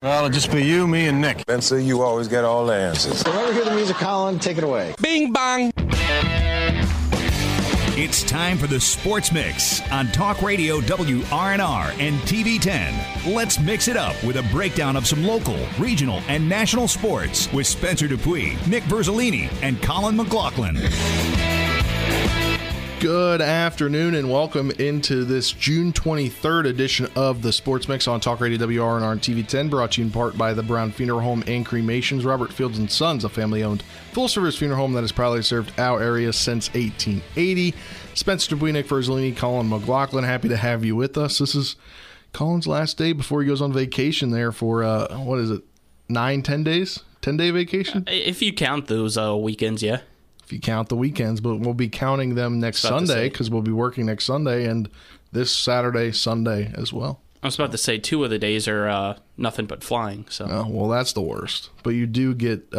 Well, it'll just be you, me, and Nick. Spencer, you always get all the answers. So whenever you hear the music, Colin, take it away. Bing, bong. It's time for the Sports Mix on Talk Radio WRNR and TV10. Let's mix it up with a breakdown of some local, regional, and national sports with Spencer Dupuis, Nick Verzolini, and Colin McLaughlin. Good afternoon and welcome into this June 23rd edition of the Sports Mix on Talk Radio WRNR and TV10, brought to you in part by the Brown Funeral Home and Cremations Robert Fields and Sons, a family-owned full-service funeral home that has proudly served our area since 1880. Spencer Dupuis, Nick Verzolini, Colin McLaughlin, happy to have you with us. This is Colin's last day before he goes on vacation there for, 9, 10 days? 10-day vacation? If you count those weekends, yeah. If you count the weekends, but we'll be counting them next Sunday because we'll be working next Sunday and this Saturday, Sunday as well. I was about to say 2 of the days are nothing but flying. So, oh, well, that's the worst. But you do get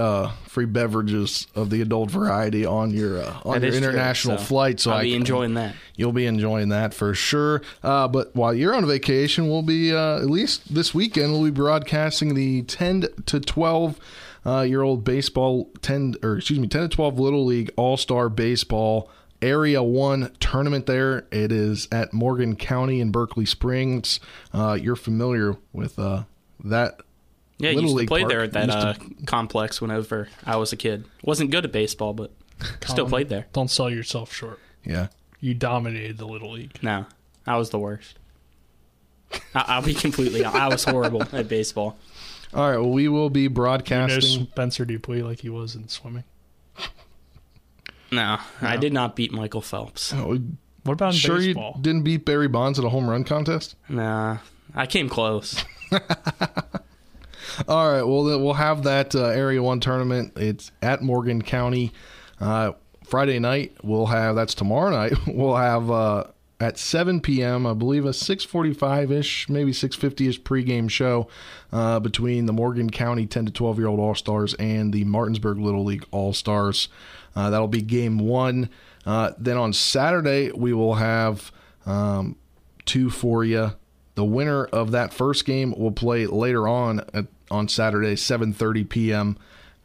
free beverages of the adult variety on your international flight. So I'll be enjoying that. You'll be enjoying that for sure. But while you're on vacation, we'll be at least this weekend we'll be broadcasting the 10 to 12. Your old baseball 10 to 12 Little League All-Star Baseball Area 1 tournament there. It is at Morgan County in Berkeley Springs. You're familiar with that. Yeah, Little League played there at that complex whenever I was a kid. Wasn't good at baseball, but still played there. Don't sell yourself short. Yeah. You dominated the Little League. No, I was the worst. I'll be completely honest. I was horrible at baseball. All right, well, we will be broadcasting. You know Spencer Dupuis like he was in swimming? No, I did not beat Michael Phelps. Oh, what about in baseball? You didn't beat Barry Bonds at a home run contest? Nah, I came close. All right, well, we'll have that Area 1 tournament. It's at Morgan County. Friday night, that's tomorrow night, we'll have at 7 p.m., I believe a 6:45-ish, maybe 6:50-ish pregame show between the Morgan County 10 to 12-year-old All-Stars and the Martinsburg Little League All-Stars. That'll be Game 1. Then on Saturday, we will have 2 for you. The winner of that first game will play later on Saturday, 7:30 p.m.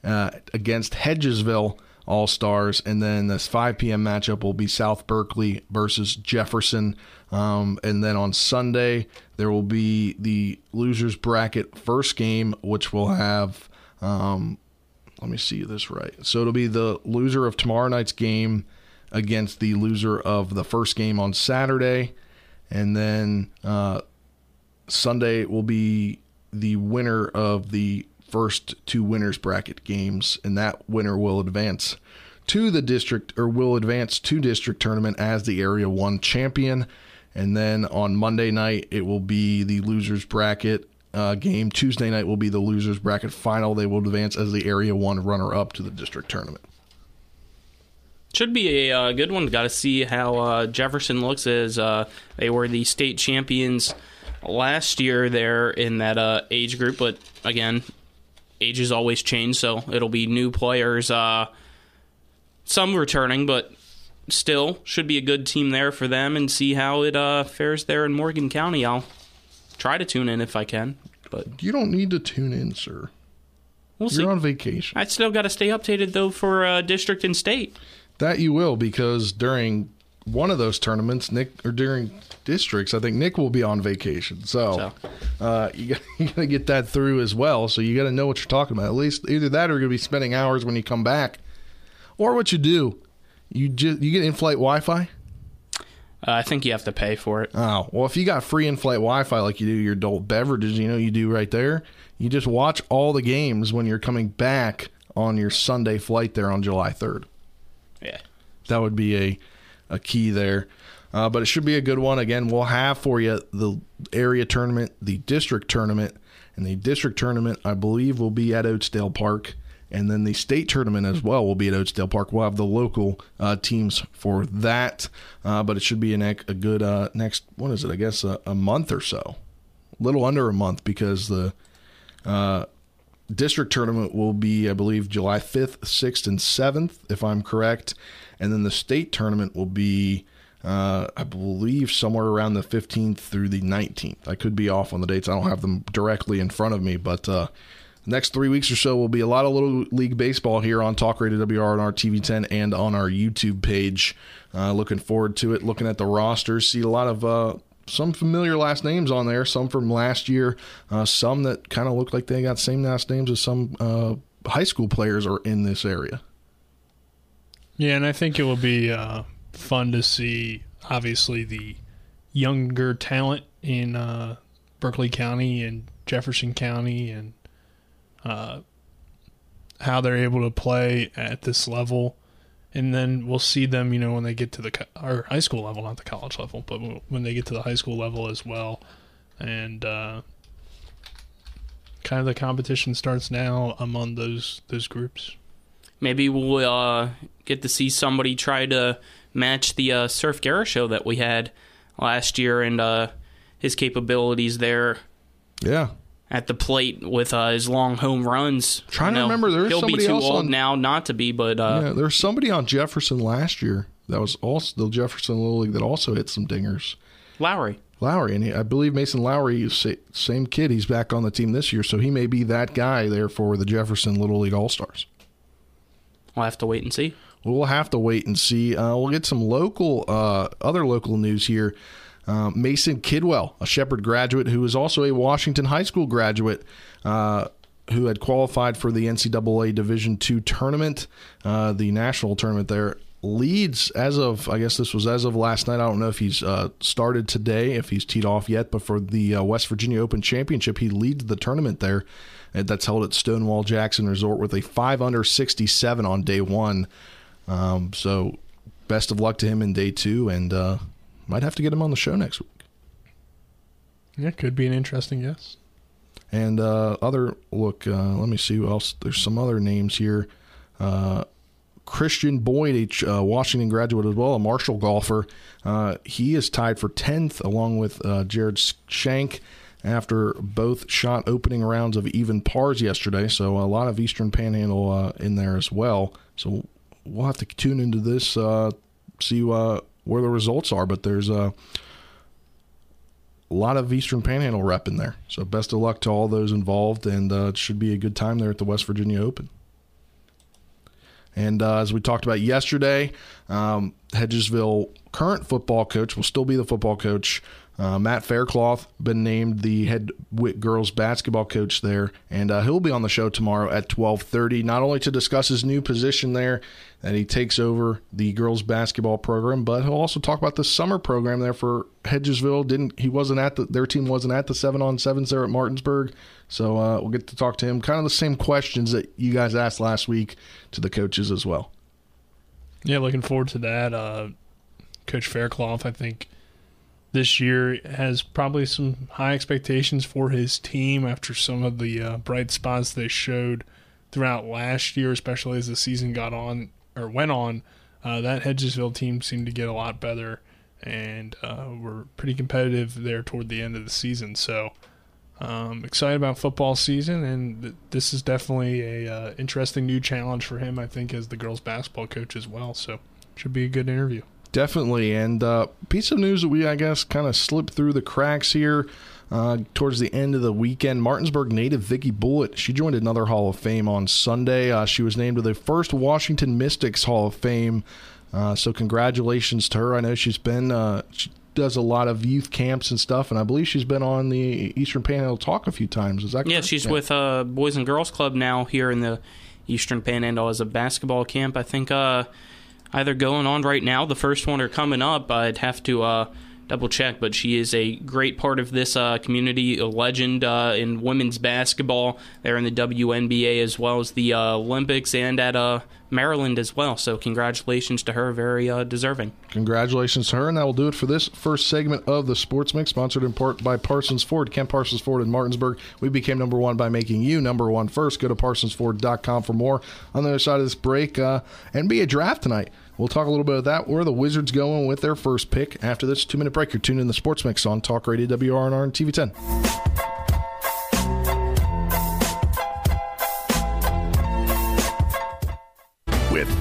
Against Hedgesville All-Stars, and then this 5 p.m. matchup will be South Berkeley versus Jefferson. And then on Sunday, there will be the losers bracket first game, which will have, let me see this right. So it'll be the loser of tomorrow night's game against the loser of the first game on Saturday. And then Sunday will be the winner of the first 2 winners bracket games, and that winner will advance to the district or will advance to district tournament as the Area 1 champion. And then on Monday night, it will be the losers bracket game. Tuesday night will be the losers bracket final. They will advance as the Area 1 runner up to the district tournament. Should be a good one. Got to see how Jefferson looks as they were the state champions last year there in that age group, but again, ages always change, so it'll be new players, some returning, but still should be a good team there for them, and see how it fares there in Morgan County. I'll try to tune in if I can. But you don't need to tune in, sir. You're on vacation. I still got to stay updated, though, for district and state. That you will, because during one of those tournaments, during districts, I think Nick will be on vacation. So. You got to get that through as well. So you got to know what you're talking about. At least either that, or you're going to be spending hours when you come back, or what you do. You get in-flight Wi-Fi. I think you have to pay for it. Oh, well, if you got free in-flight Wi-Fi like you do your adult beverages, you do right there. You just watch all the games when you're coming back on your Sunday flight there on July 3rd. Yeah, that would be a key there, but it should be a good one. Again, we'll have for you the area tournament, the district tournament, and the district tournament, I believe, will be at Oakdale Park, and then the state tournament as well will be at Oakdale Park. We'll have the local teams for that, but it should be a good next, what is it, I guess a month or so, a little under a month, because the district tournament will be, I believe, July 5th, 6th, and 7th, if I'm correct. And then the state tournament will be I believe somewhere around the 15th through the 19th. I could be off on the dates. I don't have them directly in front of me, but the next 3 weeks or so will be a lot of Little League baseball here on Talk Radio WRNR, TV10, and on our YouTube page. Looking forward to it, looking at the rosters, see a lot of some familiar last names on there, some from last year, some that kind of look like they got same last names as some high school players are in this area. Yeah, and I think it will be fun to see, obviously, the younger talent in Berkeley County and Jefferson County and how they're able to play at this level. And then we'll see them, you know, when they get to the or high school level, not the college level, but when they get to the high school level as well. And kind of the competition starts now among those groups. Maybe we'll get to see somebody try to match the Surf Guerra show that we had last year and his capabilities there. Yeah. At the plate with his long home runs. Trying to remember, there's somebody else. He'll be too old now not to be, but yeah, there's somebody on Jefferson last year that was also the Jefferson Little League that also hit some dingers. Lowry, and I believe Mason Lowry is same kid. He's back on the team this year, so he may be that guy there for the Jefferson Little League All Stars. We'll have to wait and see. We'll get some local, other local news here. Mason Kidwell, a Shepherd graduate who is also a Washington High School graduate who had qualified for the NCAA Division II tournament, the national tournament there, leads as of, I guess this was as of last night. I don't know if he's started today, if he's teed off yet, but for the West Virginia Open Championship, he leads the tournament there. That's held at Stonewall Jackson Resort with a 5-under-67 on day one. So best of luck to him in day two, and might have to get him on the show next week. Yeah, could be an interesting guest. And let me see who else. There's some other names here. Christian Boyd, a Washington graduate as well, a Marshall golfer. He is tied for 10th along with Jared Shank after both shot opening rounds of even pars yesterday. So a lot of Eastern Panhandle in there as well. So we'll have to tune into this, see where the results are, but there's a lot of Eastern Panhandle rep in there. So best of luck to all those involved, and it should be a good time there at the West Virginia Open. And as we talked about yesterday, Hedgesville current football coach will still be the football coach. Matt Faircloth been named the head girls basketball coach there, and he'll be on the show tomorrow at 12:30, not only to discuss his new position there that he takes over the girls basketball program, but he'll also talk about the summer program there for Hedgesville. Their team wasn't at the 7-on-7s there at Martinsburg, so we'll get to talk to him. Kind of the same questions that you guys asked last week to the coaches as well. Yeah, looking forward to that. Coach Faircloth, I think, this year has probably some high expectations for his team after some of the bright spots they showed throughout last year, especially as the season went on. That Hedgesville team seemed to get a lot better and were pretty competitive there toward the end of the season. So excited about football season, and this is definitely a interesting new challenge for him, I think, as the girls basketball coach as well. So should be a good interview. Definitely, and piece of news that we, I guess, kind of slipped through the cracks here towards the end of the weekend. Martinsburg native Vicky Bullitt, she joined another Hall of Fame on Sunday. She was named to the first Washington Mystics Hall of Fame, so congratulations to her. I know she's been she does a lot of youth camps and stuff, and I believe she's been on the Eastern Panhandle Talk a few times. Is that correct? Yeah, she's with Boys and Girls Club now here in the Eastern Panhandle as a basketball camp. I think either going on right now, the first one, or coming up. I'd have to double check, but she is a great part of this community, a legend in women's basketball there in the WNBA as well as the Olympics and at Maryland as well. So congratulations to her, very deserving. Congratulations to her, and that will do it for this first segment of the Sports Mix, sponsored in part by Parsons Ford. Kent Parsons Ford in Martinsburg. We became number one by making you number one first. Go to ParsonsFord.com for more. On the other side of this break, NBA draft tonight. We'll talk a little bit of that, where the Wizards going with their first pick. After this 2-minute break, you're tuned in the Sports Mix on Talk Radio WRNR and TV10. with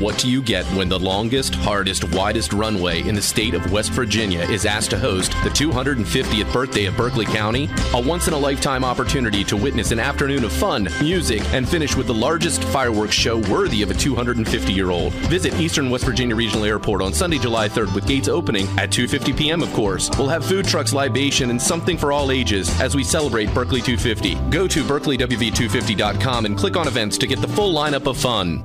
What do you get when the longest, hardest, widest runway in the state of West Virginia is asked to host the 250th birthday of Berkeley County? A once-in-a-lifetime opportunity to witness an afternoon of fun, music, and finish with the largest fireworks show worthy of a 250-year-old. Visit Eastern West Virginia Regional Airport on Sunday, July 3rd, with gates opening at 2:50 p.m., of course. We'll have food trucks, libation, and something for all ages as we celebrate Berkeley 250. Go to berkeleywv250.com and click on events to get the full lineup of fun.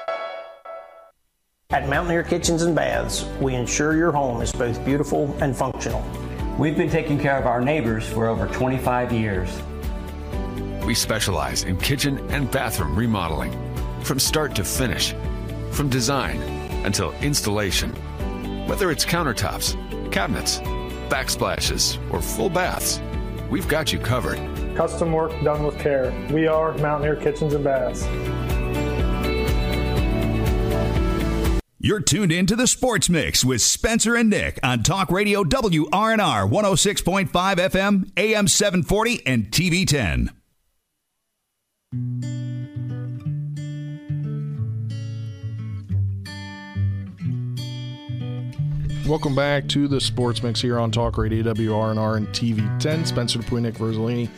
At Mountaineer Kitchens and Baths, we ensure your home is both beautiful and functional. We've been taking care of our neighbors for over 25 years. We specialize in kitchen and bathroom remodeling, from start to finish, from design until installation. Whether it's countertops, cabinets, backsplashes, or full baths, we've got you covered. Custom work done with care. We are Mountaineer Kitchens and Baths. You're tuned in to the Sports Mix with Spencer and Nick on Talk Radio WRNR 106.5 FM, AM 740, and TV10. Welcome back to the Sports Mix here on Talk Radio WRNR and TV10. Spencer Dupuis, Nick Verzolini,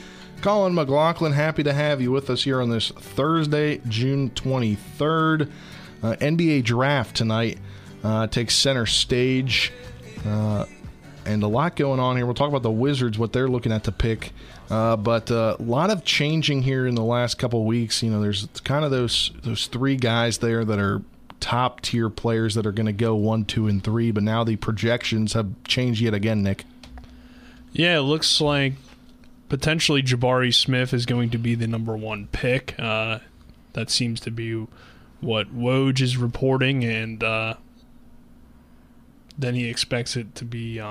Colin McLaughlin. Happy to have you with us here on this Thursday, June 23rd. NBA draft tonight takes center stage, and a lot going on here. We'll talk about the Wizards, what they're looking at to pick, but a lot of changing here in the last couple of weeks. You know, there's kind of those 3 guys there that are top tier players that are going to go 1, 2, and 3, but now the projections have changed yet again, Nick. Yeah, it looks like potentially Jabari Smith is going to be the #1 pick. That seems to be what Woj is reporting, and then he expects it to be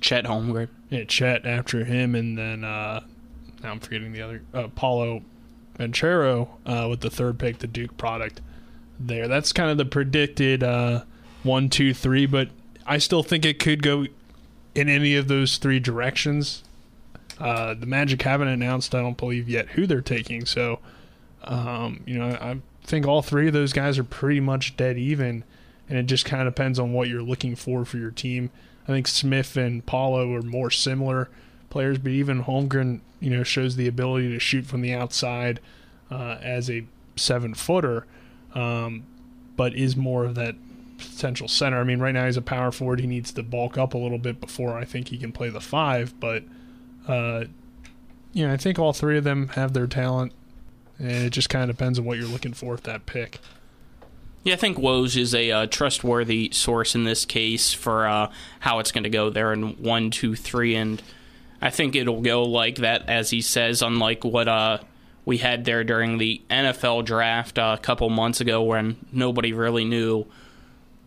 Chet Holmgren. Yeah, Chet after him, and then now I'm forgetting the other, Paulo Banchero with the 3rd pick, the Duke product there. That's kind of the predicted 1, 2, 3, but I still think it could go in any of those 3 directions. The Magic haven't announced, I don't believe yet, who they're taking, so I think all 3 of those guys are pretty much dead even, and it just kind of depends on what you're looking for your team. I think Smith and Paulo are more similar players, but even Holmgren, shows the ability to shoot from the outside as a 7-footer, but is more of that potential center. I mean, right now he's a power forward. He needs to bulk up a little bit before I think he can play the 5, but I think all 3 of them have their talent. And it just kind of depends on what you're looking for at that pick. Yeah, I think Woj is a trustworthy source in this case for how it's going to go there in 1, 2, 3. And I think it'll go like that, as he says, unlike what we had there during the NFL draft a couple months ago when nobody really knew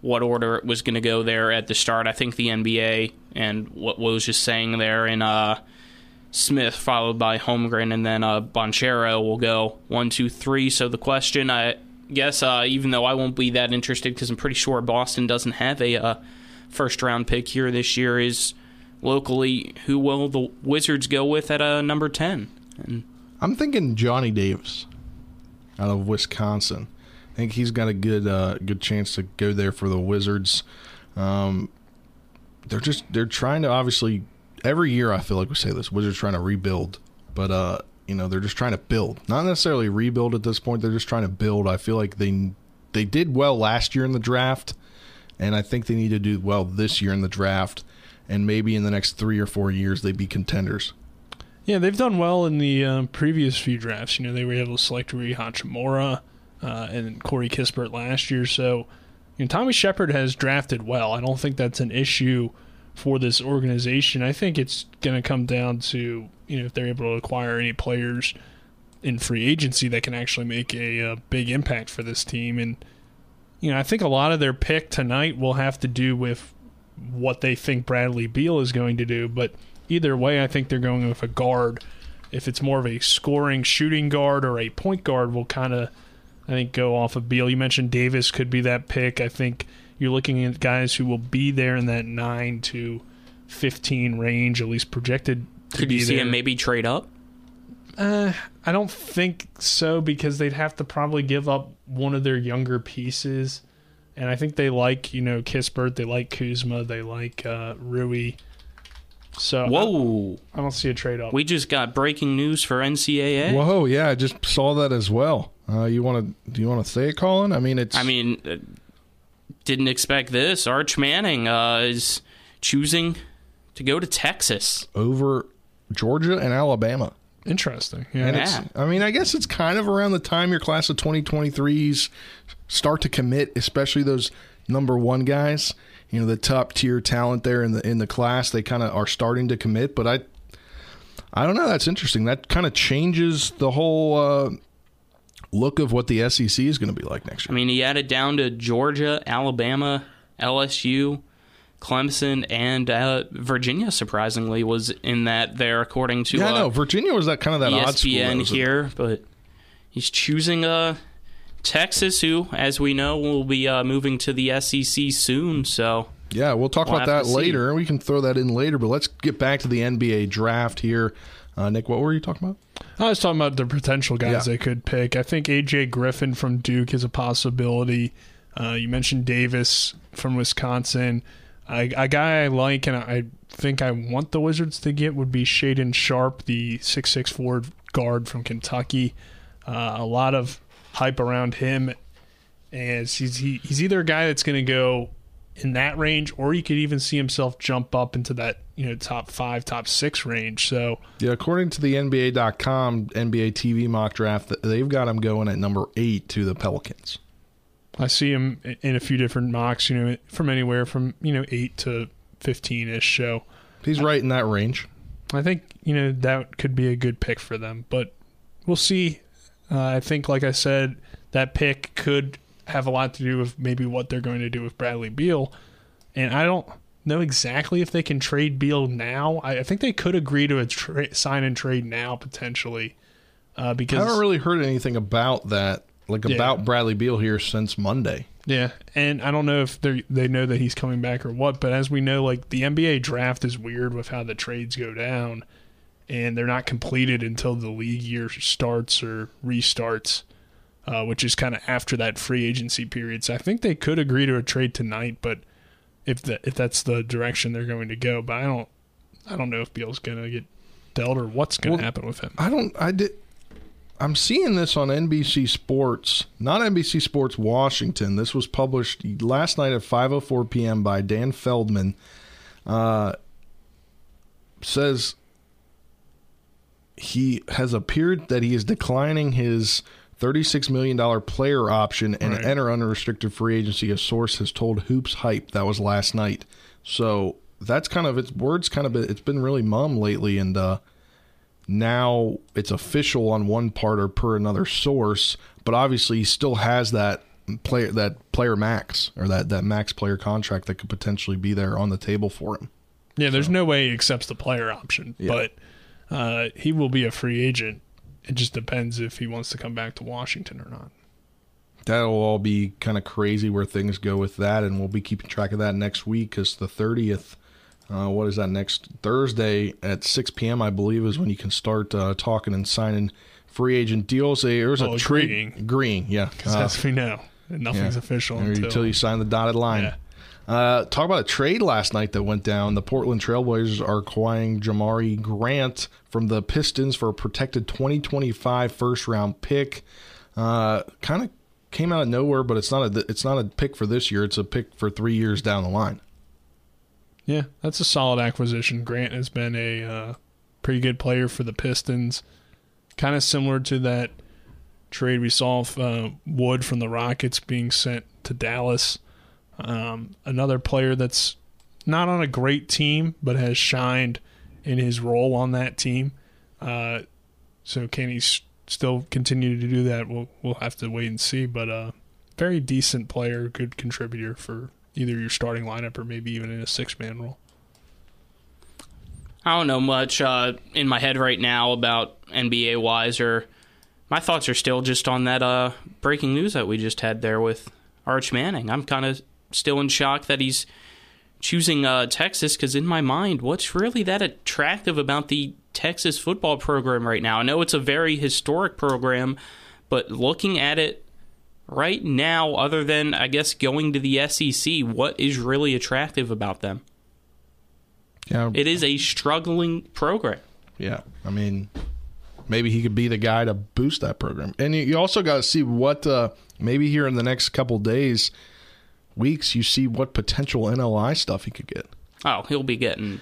what order it was going to go there at the start. I think the NBA and what Woj is saying there in Smith followed by Holmgren, and then Banchero will go 1, 2, 3. So the question, I guess, even though I won't be that interested because I'm pretty sure Boston doesn't have a first-round pick here this year, is locally who will the Wizards go with at #10? And I'm thinking Johnny Davis out of Wisconsin. I think he's got a good chance to go there for the Wizards. They're trying to, obviously, every year I feel like we say this, Wizards trying to rebuild. But, they're just trying to build. Not necessarily rebuild at this point. They're just trying to build. I feel like they they did well last year in the draft, and I think they need to do well this year in the draft, and maybe in the next 3 or 4 years they'd be contenders. Yeah, they've done well in the previous few drafts. You know, they were able to select Rui Hachimura and Corey Kispert last year. So, you know, Tommy Shepherd has drafted well. I don't think that's an issue for this organization. I think it's going to come down to, you know, if they're able to acquire any players in free agency that can actually make a big impact for this team. And, you know, I think a lot of their pick tonight will have to do with what they think Bradley Beal is going to do. But either way, I think they're going with a guard. If it's more of a scoring shooting guard or a point guard, will kind of, I think, go off of Beal. You mentioned Davis could be that pick. I think you're looking at guys who will be there in that 9 to 15 range, at least projected to Could be you see there. Him maybe trade up? I don't think so, because they'd have to probably give up one of their younger pieces. And I think they like, you know, Kispert, they like Kuzma, they like Rui. So whoa, I don't see a trade up. We just got breaking news for NCAA. Whoa, yeah, I just saw that as well. Do you want to say it, Colin? Didn't expect this. Arch Manning is choosing to go to Texas over Georgia and Alabama. Interesting. Yeah. And it's, I mean, I guess it's kind of around the time your class of 2023s start to commit, especially those number one guys. You know, the top tier talent there in the class, they kind of are starting to commit. But I don't know. That's interesting. That kind of changes the whole look of what the SEC is going to be like next year. I mean, he added down to Georgia, Alabama, LSU, Clemson, and Virginia, surprisingly, was in that there, according to yeah, I know. Virginia was that kind of that ESPN odd school here, but he's choosing Texas, who, as we know, will be moving to the SEC soon. So yeah, we'll talk about that later. We can throw that in later, but let's get back to the NBA draft here. Nick, what were you talking about? I was talking about the potential guys they could pick. I think A.J. Griffin from Duke is a possibility. You mentioned Davis from Wisconsin. A guy I like and I think I want the Wizards to get would be Shaedon Sharpe, the 6'6" forward guard from Kentucky. A lot of hype around him, as he's either a guy that's going to go in that range, or you could even see himself jump up into that, you know, top 5, top 6 range. So yeah, according to the NBA.com NBA TV mock draft, they've got him going at number 8 to the Pelicans. I see him in a few different mocks, you know, from anywhere from, you know, 8 to 15-ish. So he's right in that range. I think, you know, that could be a good pick for them, but we'll see. I think, like I said, that pick could have a lot to do with maybe what they're going to do with Bradley Beal. And I don't know exactly if they can trade Beal now. I think they could agree to a sign and trade now, potentially. Because I haven't really heard anything about that, about Bradley Beal here since Monday. Yeah, and I don't know if they know that he's coming back or what, but as we know, like, the NBA draft is weird with how the trades go down, and they're not completed until the league year starts or restarts, which is kind of after that free agency period. So I think they could agree to a trade tonight, but if that's the direction they're going to go, but I don't know if Beal's going to get dealt or what's going to happen with him. I'm seeing this on NBC Sports, not NBC Sports Washington. This was published last night at 5:04 p.m. by Dan Feldman. Says he has appeared that he is declining his $36 million player option and enter unrestricted free agency, a source has told Hoops Hype. That was last night. So that's kind of, it's been really mum lately, and now it's official on one part or per another source, but obviously he still has that player max, or that max player contract that could potentially be there on the table for him. Yeah, there's no way he accepts the player option, but he will be a free agent. It just depends if he wants to come back to Washington or not. That'll all be kind of crazy where things go with that, and we'll be keeping track of that next week, because the 30th, what is that, next Thursday at 6 p.m., I believe, is when you can start talking and signing free agent deals. There's a trade. Agreeing, yeah. Because as we know, nothing's official until you sign the dotted line. Yeah. Talk about a trade last night that went down. The Portland Trailblazers are acquiring Jamari Grant from the Pistons for a protected 2025 first-round pick. Kind of came out of nowhere, but it's not a pick for this year. It's a pick for 3 years down the line. Yeah, that's a solid acquisition. Grant has been a pretty good player for the Pistons. Kind of similar to that trade we saw Wood from the Rockets being sent to Dallas. Another player that's not on a great team, but has shined in his role on that team. So can he still continue to do that? We'll have to wait and see. But very decent player, good contributor for either your starting lineup or maybe even in a six-man role. I don't know much in my head right now about NBA-wise, or my thoughts are still just on that breaking news that we just had there with Arch Manning. I'm kind of still in shock that he's choosing Texas, because in my mind, what's really that attractive about the Texas football program right now? I know it's a very historic program, but looking at it right now, other than, I guess, going to the SEC, what is really attractive about them? Yeah, it is a struggling program. Yeah, I mean, maybe he could be the guy to boost that program. And you also got to see what, maybe here in the next couple days, weeks, you see what potential NLI stuff he could get. He'll be getting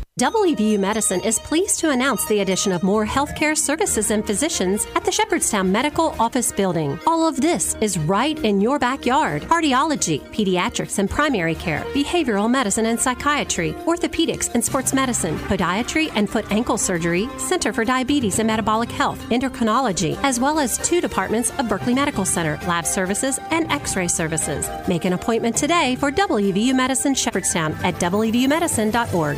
WVU Medicine is pleased to announce the addition of more healthcare services and physicians at the Shepherdstown Medical Office Building. All of this is right in your backyard. Cardiology, pediatrics and primary care, behavioral medicine and psychiatry, orthopedics and sports medicine, podiatry and foot ankle surgery, Center for Diabetes and Metabolic Health, endocrinology, as well as 2 departments of Berkeley Medical Center, lab services and x-ray services. Make an appointment today for WVU Medicine Shepherdstown at wvumedicine.org.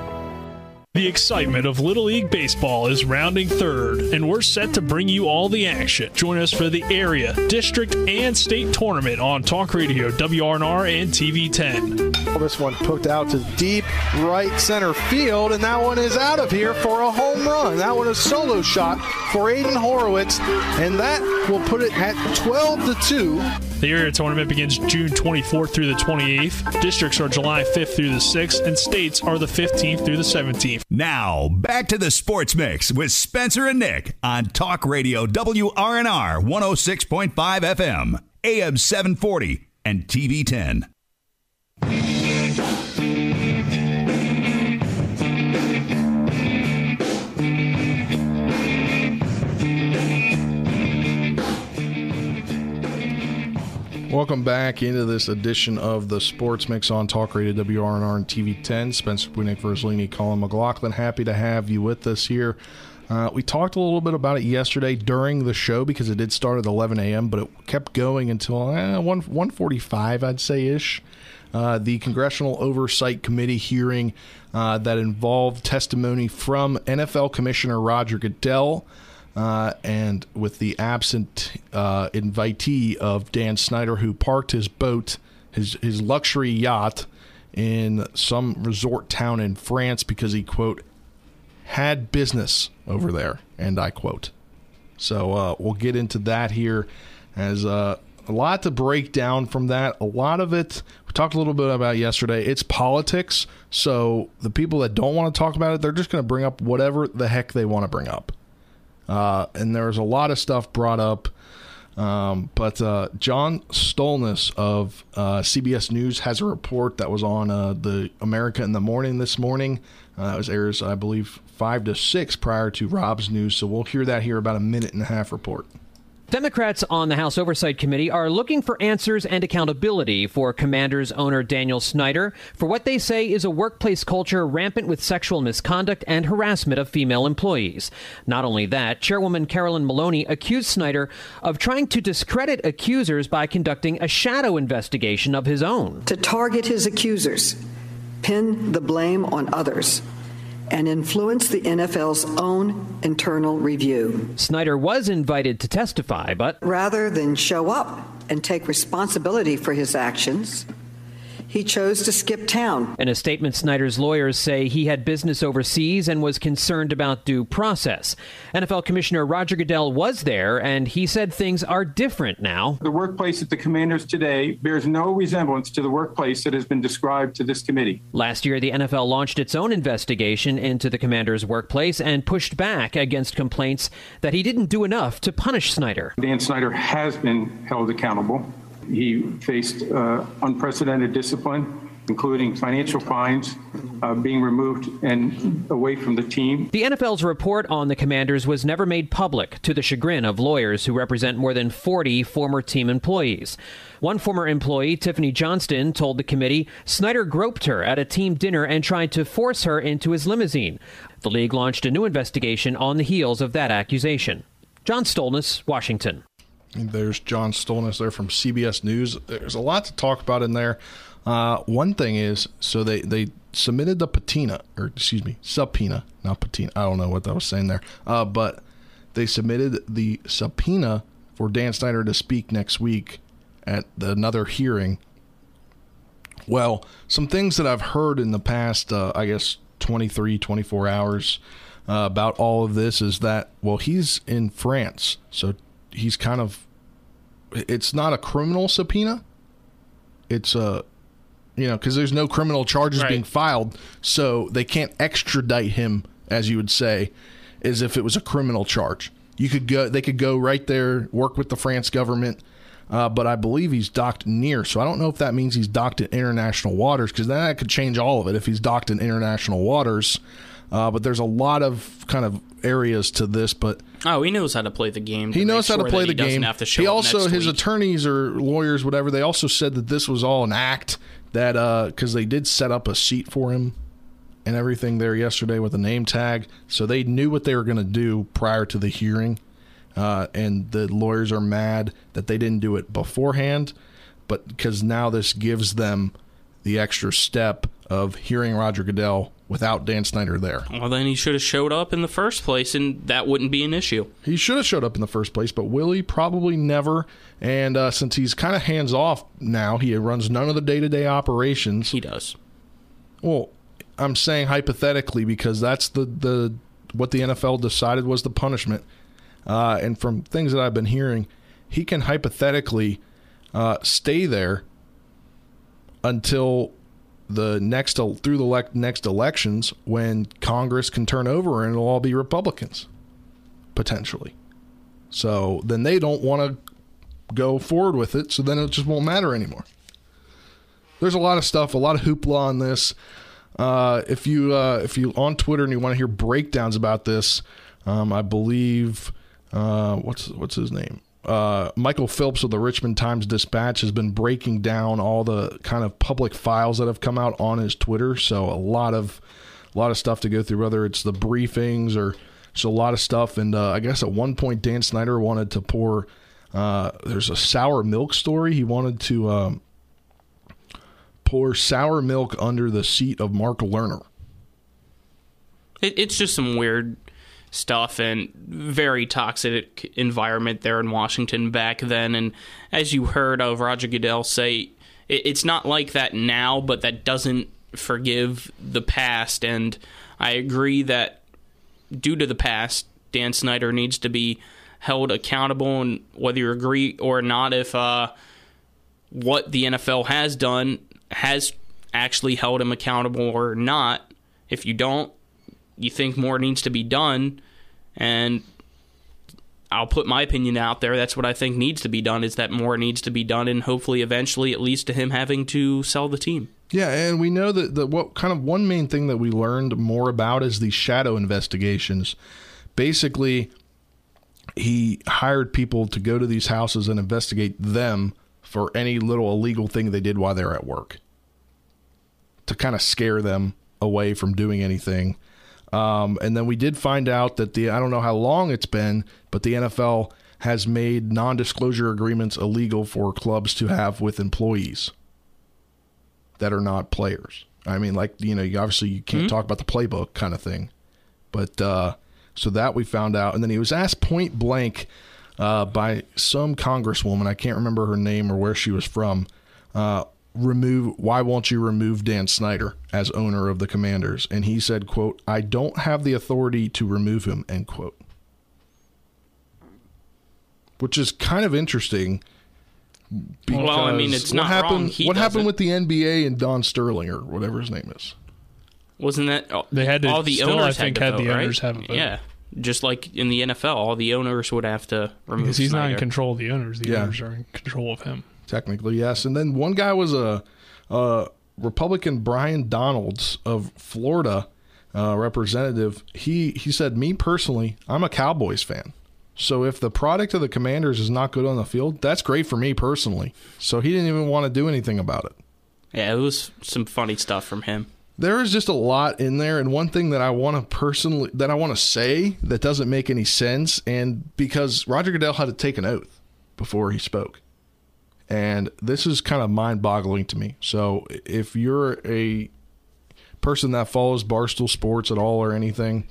The excitement of Little League Baseball is rounding third, and we're set to bring you all the action. Join us for the area, district, and state tournament on Talk Radio, WRNR, and TV10. This one poked out to deep right center field, and that one is out of here for a home run. That one a solo shot for Aiden Horowitz, and that will put it at 12-2. The area tournament begins June 24th through the 28th. Districts are July 5th through the 6th, and states are the 15th through the 17th. Now, back to the Sports Mix with Spencer and Nick on Talk Radio WRNR 106.5 FM, AM 740, and TV 10. Welcome back into this edition of the Sports Mix on Talk Radio WRNR and TV 10. Spencer Dupuis, Nick Verzolini, Colin McLaughlin. Happy to have you with us here. We talked a little bit about it yesterday during the show because it did start at 11 a.m., but it kept going until 1:45, I'd say-ish. The Congressional Oversight Committee hearing that involved testimony from NFL Commissioner Roger Goodell, and with the absent invitee of Dan Snyder, who parked his boat, his luxury yacht, in some resort town in France because he, quote, had business over there, and I quote. So we'll get into that here as a lot to break down from that. A lot of it, we talked a little bit about yesterday, it's politics. So the people that don't want to talk about it, they're just going to bring up whatever the heck they want to bring up. And there's a lot of stuff brought up. But John Stolness of CBS News has a report that was on the America in the Morning this morning. That was airs, I believe, 5 to 6 prior to Rob's news. So we'll hear that here about a minute and a half report. Democrats on the House Oversight Committee are looking for answers and accountability for Commanders owner Daniel Snyder for what they say is a workplace culture rampant with sexual misconduct and harassment of female employees. Not only that, Chairwoman Carolyn Maloney accused Snyder of trying to discredit accusers by conducting a shadow investigation of his own. To target his accusers, pin the blame on others, and influence the NFL's own internal review. Snyder was invited to testify, but rather than show up and take responsibility for his actions, he chose to skip town. In a statement, Snyder's lawyers say he had business overseas and was concerned about due process. NFL Commissioner Roger Goodell was there, and he said things are different now. The workplace at the Commanders today bears no resemblance to the workplace that has been described to this committee. Last year, the NFL launched its own investigation into the Commanders' workplace and pushed back against complaints that he didn't do enough to punish Snyder. Dan Snyder has been held accountable. He faced unprecedented discipline, including financial fines, being removed and away from the team. The NFL's report on the Commanders was never made public, to the chagrin of lawyers who represent more than 40 former team employees. One former employee, Tiffany Johnston, told the committee Snyder groped her at a team dinner and tried to force her into his limousine. The league launched a new investigation on the heels of that accusation. John Stolness, Washington. There's John Stolness there from CBS News. There's a lot to talk about in there. One thing is, so they submitted the subpoena, not patina. I don't know what that was saying there. But they submitted the subpoena for Dan Snyder to speak next week at another hearing. Well, some things that I've heard in the past, 24 hours about all of this is that, well, he's in France, so he's kind of, it's not a criminal subpoena. It's a, because there's no criminal charges being filed. So they can't extradite him, as you would say, as if it was a criminal charge. They could go right there, work with the France government. But I believe he's docked near. So I don't know if that means he's docked in international waters, because then that could change all of it if he's docked in international waters. But there's a lot of kind of areas to this, but he knows how to play the game. He knows how to play the game. He also, his attorneys or lawyers, whatever, they also said that this was all an act, that because they did set up a seat for him and everything there yesterday with a name tag, so they knew what they were going to do prior to the hearing, and the lawyers are mad that they didn't do it beforehand, but because now this gives them the extra step of hearing Roger Goodell without Dan Snyder there. Well, then he should have showed up in the first place, and that wouldn't be an issue. He should have showed up in the first place, but will he? Probably never. And since he's kind of hands-off now, he runs none of the day-to-day operations. He does. Well, I'm saying hypothetically, because that's the what the NFL decided was the punishment. And from things that I've been hearing, he can hypothetically stay there until the next elections, when Congress can turn over and it'll all be Republicans, potentially. So then they don't want to go forward with it, so then it just won't matter anymore. There's a lot of stuff, a lot of hoopla on this. If you on Twitter and you want to hear breakdowns about this, I believe what's his name? Michael Phillips of the Richmond Times-Dispatch has been breaking down all the kind of public files that have come out on his Twitter. So a lot of stuff to go through, whether it's the briefings or just a lot of stuff. And I guess at one point Dan Snyder wanted to pour there's a sour milk story. He wanted to pour sour milk under the seat of Mark Lerner. It's just some weird stuff and very toxic environment there in Washington back then. And as you heard Roger Goodell say, it's not like that now, but that doesn't forgive the past. And I agree that due to the past, Dan Snyder needs to be held accountable. And whether you agree or not, if what the NFL has done has actually held him accountable or not, if you don't, you think more needs to be done. And I'll put my opinion out there. That's what I think needs to be done, is that more needs to be done, and hopefully eventually it leads to him having to sell the team. Yeah, and we know that what kind of one main thing that we learned more about is the shadow investigations. Basically, he hired people to go to these houses and investigate them for any little illegal thing they did while they were at work, to kind of scare them away from doing anything. And then we did find out that I don't know how long it's been, but the NFL has made non-disclosure agreements illegal for clubs to have with employees that are not players. I mean, like, you know, obviously you can't talk about the playbook kind of thing, but, so that we found out. And then he was asked point blank, by some congresswoman, I can't remember her name or where she was from, why won't you remove Dan Snyder as owner of the Commanders? And he said, quote, I don't have the authority to remove him, end quote. Which is kind of interesting. Well, I mean, it's not wrong. What happened with the NBA and Don Sterling or whatever his name is? Wasn't that all the owners had to vote, right? Yeah. Just like in the NFL, all the owners would have to remove him. Because he's not in control of the owners. The owners are in control of him. Technically, yes. And then one guy was a Republican, Brian Donalds of Florida, representative. He said, me personally, I'm a Cowboys fan. So if the product of the Commanders is not good on the field, that's great for me personally. So he didn't even want to do anything about it. Yeah, it was some funny stuff from him. There is just a lot in there, and one thing that I want to say that doesn't make any sense, and because Roger Goodell had to take an oath before he spoke. And this is kind of mind-boggling to me. So if you're a person that follows Barstool Sports at all or anything,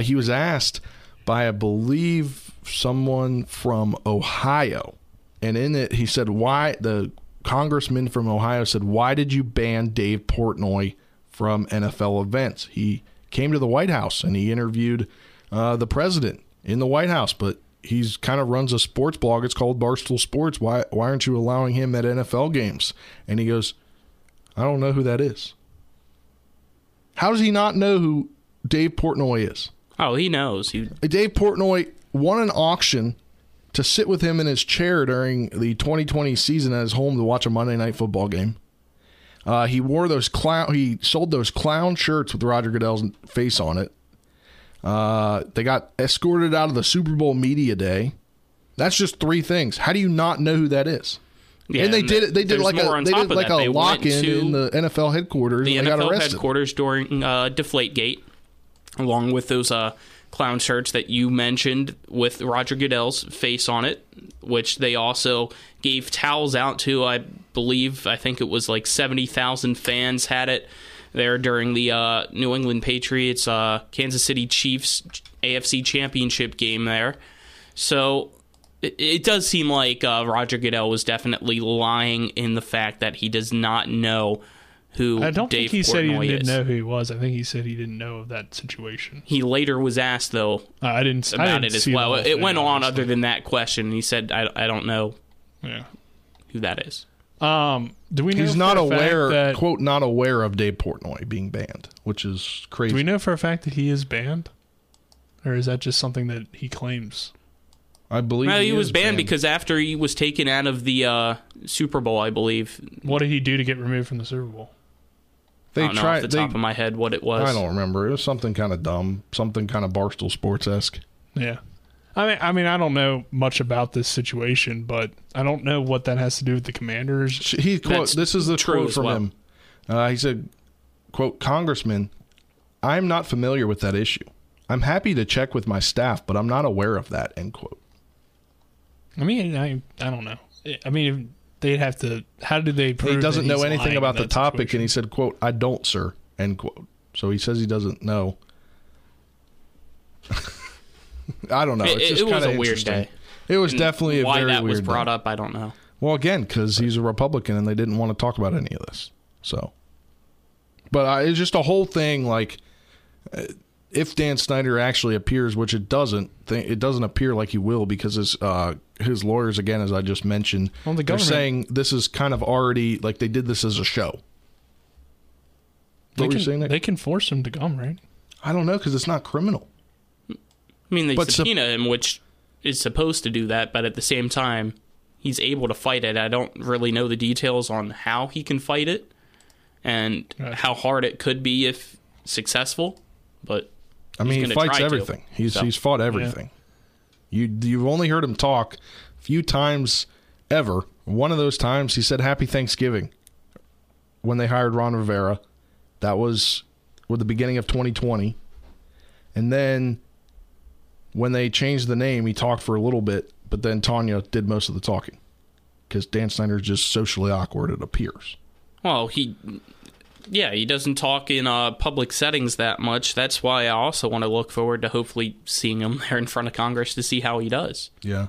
he was asked by, I believe, someone from Ohio. And in it, he said, the congressman from Ohio said, why did you ban Dave Portnoy from NFL events? He came to the White House and he interviewed the president in the White House, but he's kind of runs a sports blog. It's called Barstool Sports. Why aren't you allowing him at NFL games? And he goes, I don't know who that is. How does he not know who Dave Portnoy is? Oh, he knows. Dave Portnoy won an auction to sit with him in his chair during the 2020 season at his home to watch a Monday Night Football game. He wore those he sold those clown shirts with Roger Goodell's face on it. They got escorted out of the Super Bowl media day. That's just three things. How do you not know who that is? Yeah, and they did a lock-in in the NFL headquarters. The NFL headquarters during Deflategate, along with those clown shirts that you mentioned with Roger Goodell's face on it, which they also gave towels out to. I think it was like 70,000 fans had it there during the New England Patriots, Kansas City Chiefs AFC Championship game there. So it does seem like Roger Goodell was definitely lying in the fact that he does not know who Dave Portnoy is. I don't think he said he didn't know who he was. I think he said he didn't know of that situation. He later was asked, though, about it as well. It went on other than that question, and he said, I don't know who that is. Do we know he's not aware that, quote, not aware of Dave Portnoy being banned, which is crazy. Do we know for a fact that he is banned, or is that just something that he claims? I believe he was banned because after he was taken out of the Super Bowl, I believe. What did he do to get removed from the Super Bowl? I don't know off the top of my head what it was. I don't remember. It was something kind of dumb, something kind of Barstool Sports-esque. Yeah. I mean, I don't know much about this situation, but I don't know what that has to do with the Commanders. This is the quote from him. He said, quote, Congressman, I'm not familiar with that issue. I'm happy to check with my staff, but I'm not aware of that, end quote. I mean, I don't know. I mean, they'd have to, how do they prove he doesn't know anything about the topic? And he said, quote, I don't, sir, end quote. So he says he doesn't know. I don't know. It was a weird day. It was definitely a very weird day. Why that was brought up, I don't know. Well, again, because he's a Republican and they didn't want to talk about any of this. So, but it's just a whole thing. Like, if Dan Snyder actually appears, which it doesn't appear like he will, because his lawyers, again, as I just mentioned, well, they're saying this is kind of already, like, they did this as a show. They can force him to come, right? I don't know, because it's not criminal. I mean, they subpoena him, which is supposed to do that, but at the same time, he's able to fight it. I don't really know the details on how he can fight it and how hard it could be if successful, but... I mean, he fights everything. He's fought everything. Yeah. You've only heard him talk a few times ever. One of those times he said Happy Thanksgiving when they hired Ron Rivera. That was with the beginning of 2020. And then when they changed the name, he talked for a little bit, but then Tanya did most of the talking because Dan Snyder's just socially awkward, it appears. Well, he doesn't talk in public settings that much. That's why I also want to look forward to hopefully seeing him there in front of Congress to see how he does. Yeah.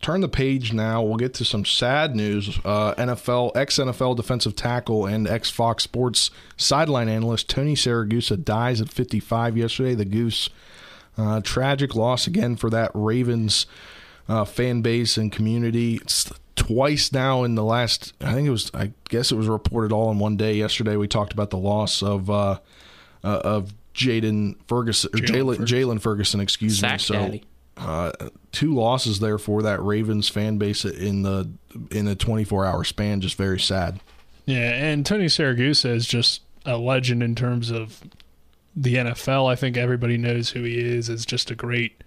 Turn the page now. We'll get to some sad news. Ex-NFL defensive tackle and ex-Fox Sports sideline analyst Tony Saragusa dies at 55 yesterday. The Goose. Tragic loss again for that Ravens fan base and community. It's twice now in the last, I guess it was reported all in one day. Yesterday we talked about the loss of Jalen Ferguson, excuse me. So Daddy. Two losses there for that Ravens fan base in the 24-hour span. Just very sad. Yeah, and Tony Saragusa is just a legend in terms of the NFL. I think everybody knows who he is. Is just a great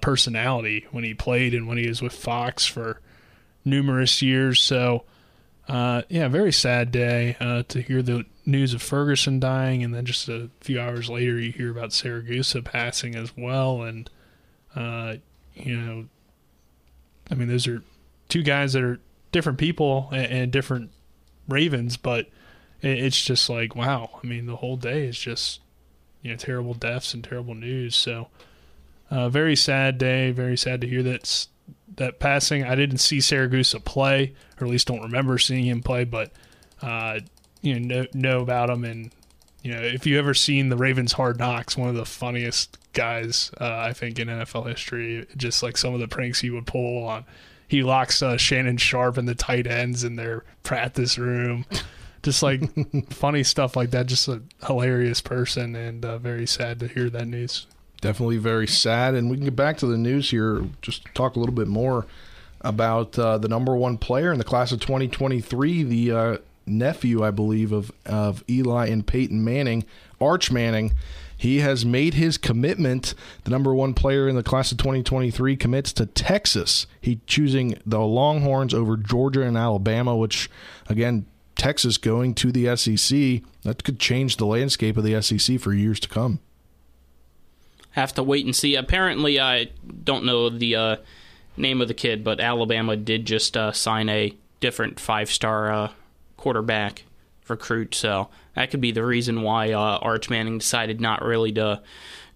personality when he played and when he was with Fox for numerous years. So, very sad day to hear the news of Ferguson dying, and then just a few hours later you hear about Saragusa passing as well. And, I mean, those are two guys that are different people and different Ravens, but it's just like, wow. I mean, the whole day is just, terrible deaths and terrible news. So, very sad day. Very sad to hear that passing. I didn't see Saragusa play, or at least don't remember seeing him play, but know about him. And if you ever seen the Ravens Hard Knocks, one of the funniest guys I think in NFL history. Just like some of the pranks he would pull on. He locks Shannon Sharp and the tight ends in their practice room. Just like funny stuff like that. Just a hilarious person, and very sad to hear that news. Definitely very sad. And we can get back to the news here. Just talk a little bit more about the number one player in the class of 2023, the nephew, I believe, of Eli and Peyton Manning, Arch Manning. He has made his commitment. The number one player in the class of 2023 commits to Texas. He choosing the Longhorns over Georgia and Alabama, which, again, Texas going to the SEC, that could change the landscape of the SEC for years to come. Have to wait and see. Apparently, I don't know the name of the kid, but Alabama did just sign a different five-star quarterback recruit, so that could be the reason why Arch Manning decided not really to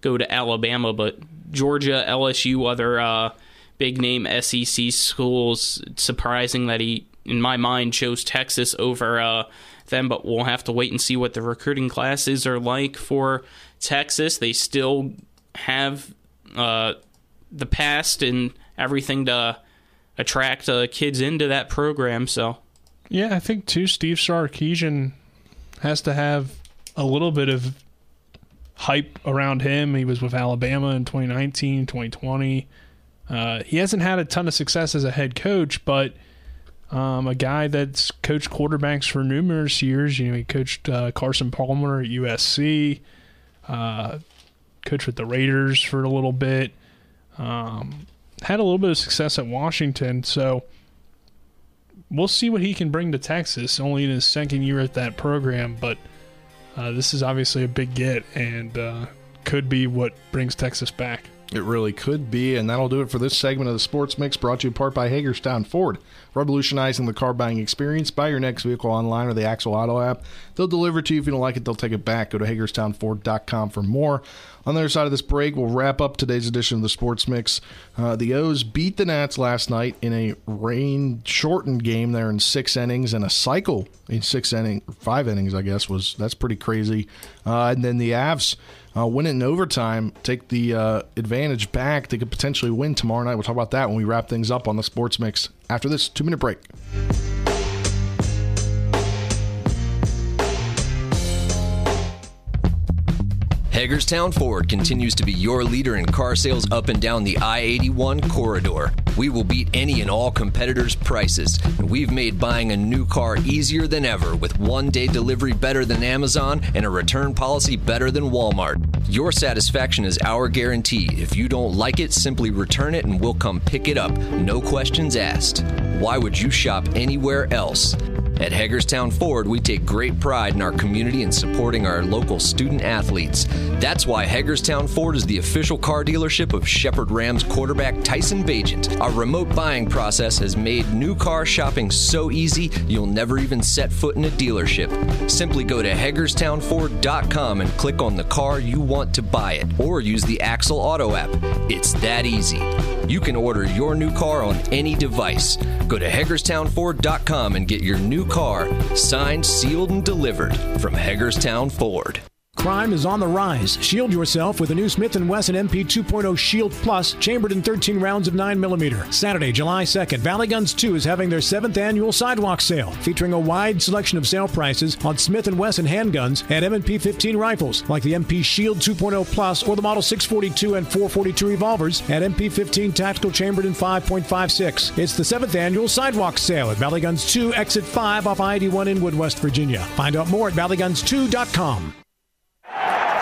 go to Alabama, but Georgia, LSU, other big-name SEC schools. It's surprising that he, in my mind, chose Texas over them, but we'll have to wait and see what the recruiting classes are like for Texas. They still have the past and everything to attract kids into that program. So, yeah, I think, too, Steve Sarkisian has to have a little bit of hype around him. He was with Alabama in 2019, 2020. He hasn't had a ton of success as a head coach, but... a guy that's coached quarterbacks for numerous years. He coached Carson Palmer at USC, coached with the Raiders for a little bit, had a little bit of success at Washington. So we'll see what he can bring to Texas, only in his second year at that program. But this is obviously a big get and could be what brings Texas back. It really could be, and that'll do it for this segment of the Sports Mix, brought to you in part by Hagerstown Ford. Revolutionizing the car buying experience. Buy your next vehicle online or the Axle Auto app. They'll deliver it to you. If you don't like it, they'll take it back. Go to HagerstownFord.com for more. On the other side of this break, we'll wrap up today's edition of the Sports Mix. The O's beat the Nats last night in a rain-shortened game there in 6 innings, and a cycle in 5 innings, I guess, that's pretty crazy. And then the Avs win it in overtime, take the advantage back. They could potentially win tomorrow night. We'll talk about that when we wrap things up on the Sports Mix after this 2-minute break. Hagerstown Ford continues to be your leader in car sales up and down the I-81 corridor. We will beat any and all competitors' prices. And we've made buying a new car easier than ever with one-day delivery better than Amazon and a return policy better than Walmart. Your satisfaction is our guarantee. If you don't like it, simply return it and we'll come pick it up. No questions asked. Why would you shop anywhere else? At Hagerstown Ford, we take great pride in our community and supporting our local student athletes. That's why Hagerstown Ford is the official car dealership of Shepherd Rams quarterback Tyson Bagent. Our remote buying process has made new car shopping so easy, you'll never even set foot in a dealership. Simply go to HagerstownFord.com and click on the car you want to buy it, or use the Axle Auto app. It's that easy. You can order your new car on any device. Go to HagerstownFord.com and get your new car signed, sealed, and delivered from Hagerstown Ford. Crime is on the rise. Shield yourself with the new Smith & Wesson MP 2.0 Shield Plus, chambered in 13 rounds of 9mm. Saturday, July 2nd, Valley Guns 2 is having their 7th annual sidewalk sale, featuring a wide selection of sale prices on Smith & Wesson handguns and M&P 15 rifles, like the MP Shield 2.0 Plus or the Model 642 and 442 revolvers at MP 15 Tactical, chambered in 5.56. It's the 7th annual sidewalk sale at Valley Guns 2, Exit 5 off I-81 in Wood, West Virginia. Find out more at valleyguns2.com.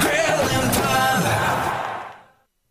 Grill and Pub!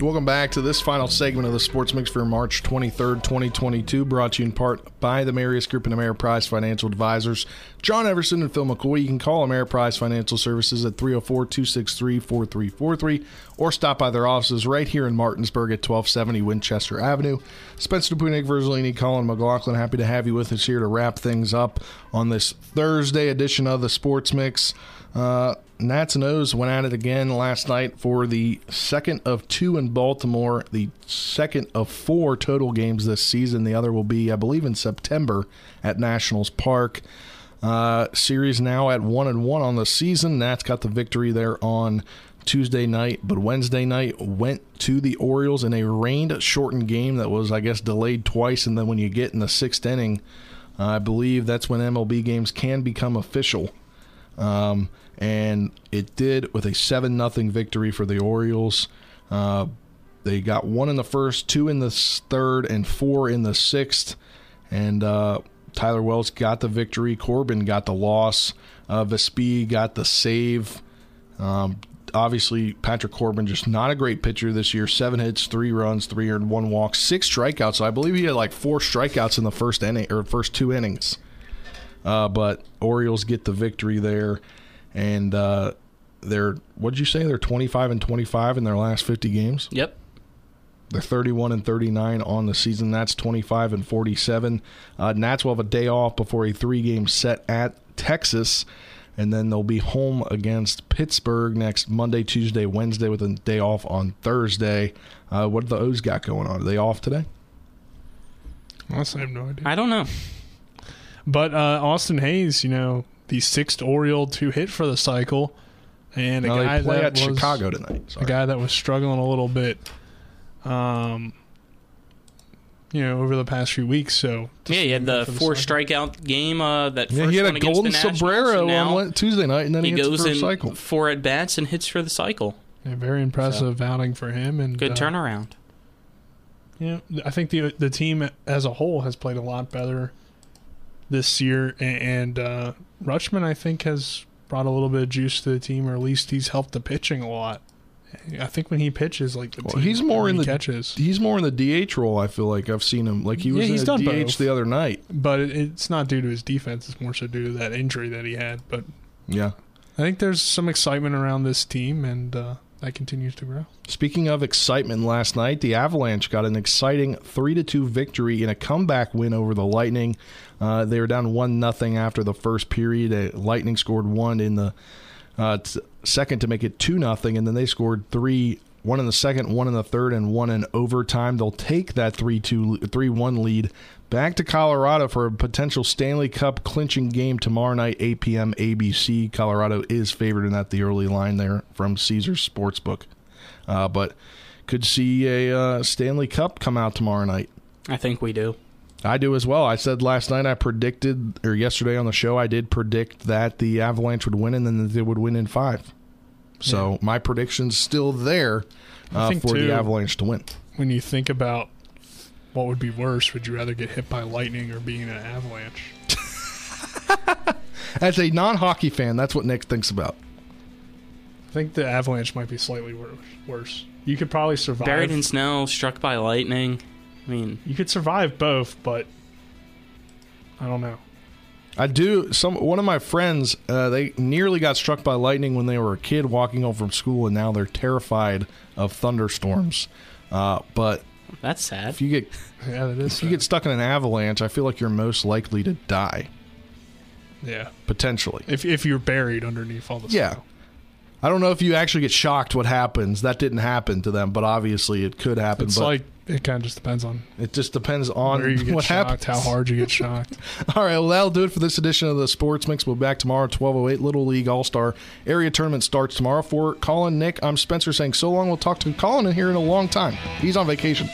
Welcome back to this final segment of the Sports Mix for March 23rd, 2022, brought to you in part by the Marius Group and Ameriprise Financial Advisors, John Everson and Phil McCoy. You can call Ameriprise Financial Services at 304-263-4343 or stop by their offices right here in Martinsburg at 1270 Winchester Avenue. Spencer Dupuis, Nick Verzolini, Colin McLaughlin, happy to have you with us here to wrap things up on this Thursday edition of the Sports Mix. Nats and O's went at it again last night for the second of two in Baltimore, the second of four total games this season. The other will be, I believe, in September at Nationals Park. Series now at 1-1 on the season. Nats got the victory there on Tuesday night, but Wednesday night went to the Orioles in a rain-shortened game that was, I guess, delayed twice. And then when you get in the sixth inning, I believe that's when MLB games can become official. And it did, with a 7-0 victory for the Orioles. They got 1 in the first, 2 in the third, and 4 in the sixth. And Tyler Wells got the victory. Corbin got the loss. Vespi got the save. Obviously, Patrick Corbin, just not a great pitcher this year. 7 hits, 3 runs, 3 earned, 1 walk, 6 strikeouts. So I believe he had like 4 strikeouts in the first inning, or first 2 innings. But Orioles get the victory there, and they're, what did you say? They're 25-25 in their last 50 games. Yep. They're 31-39 on the season. That's 25-47. Nats will have a day off before a 3-game set at Texas, and then they'll be home against Pittsburgh next Monday, Tuesday, Wednesday, with a day off on Thursday. What do the O's got going on? Are they off today? Honestly, I have no idea. I don't know. But Austin Hayes, you know, the 6th Oriole to hit for the cycle, and a guy that was Chicago tonight. A guy that was struggling a little bit. you know, over the past few weeks. So yeah, he had the four-strikeout game. He had a golden sombrero on Tuesday night, and then he hits for a cycle. Four at-bats and hits for the cycle. Yeah, very impressive outing for him. And good turnaround. Yeah, I think the team as a whole has played a lot better this year, and Rutschman, I think, has brought a little bit of juice to the team, or at least he's helped the pitching a lot. I think when he pitches, like the team, he's more in the catches. He's more in the DH role. I feel like I've seen him like he was in the DH the other night, but it's not due to his defense. It's more so due to that injury that he had. But yeah, I think there's some excitement around this team, and that continues to grow. Speaking of excitement, last night the Avalanche got an exciting 3-2 victory in a comeback win over the Lightning. They were down 1-0 after the first period. Lightning scored one in the second to make it 2-0, and then they scored three, one in the second, one in the third, and one in overtime. They'll take that 3-1 lead back to Colorado for a potential Stanley Cup clinching game tomorrow night, 8 p.m. ABC. Colorado is favored in that, the early line there from Caesars Sportsbook. But could see a Stanley Cup come out tomorrow night. I think we do. I do as well. I said last night yesterday on the show, I did predict that the Avalanche would win and then they would win in five. So my prediction's still there for the Avalanche to win. When you think about what would be worse, would you rather get hit by lightning or being an avalanche? As a non-hockey fan, that's what Nick thinks about. I think the avalanche might be slightly worse. You could probably survive. Buried in snow, struck by lightning. I mean, you could survive both, but I don't know. I do. One of my friends, they nearly got struck by lightning when they were a kid walking home from school, and now they're terrified of thunderstorms. But that's sad. If you get you get stuck in an avalanche, I feel like you're most likely to die. Yeah, potentially. If you're buried underneath all the snow. I don't know if you actually get shocked what happens. That didn't happen to them, but obviously it could happen. It kind of just depends on. It just depends on where you get shocked, how hard you get shocked. All right, well, that'll do it for this edition of the Sports Mix. We'll be back tomorrow at 12:08. Little League All-Star Area Tournament starts tomorrow. For Colin, Nick, I'm Spencer saying so long. We'll talk to Colin in here in a long time. He's on vacation.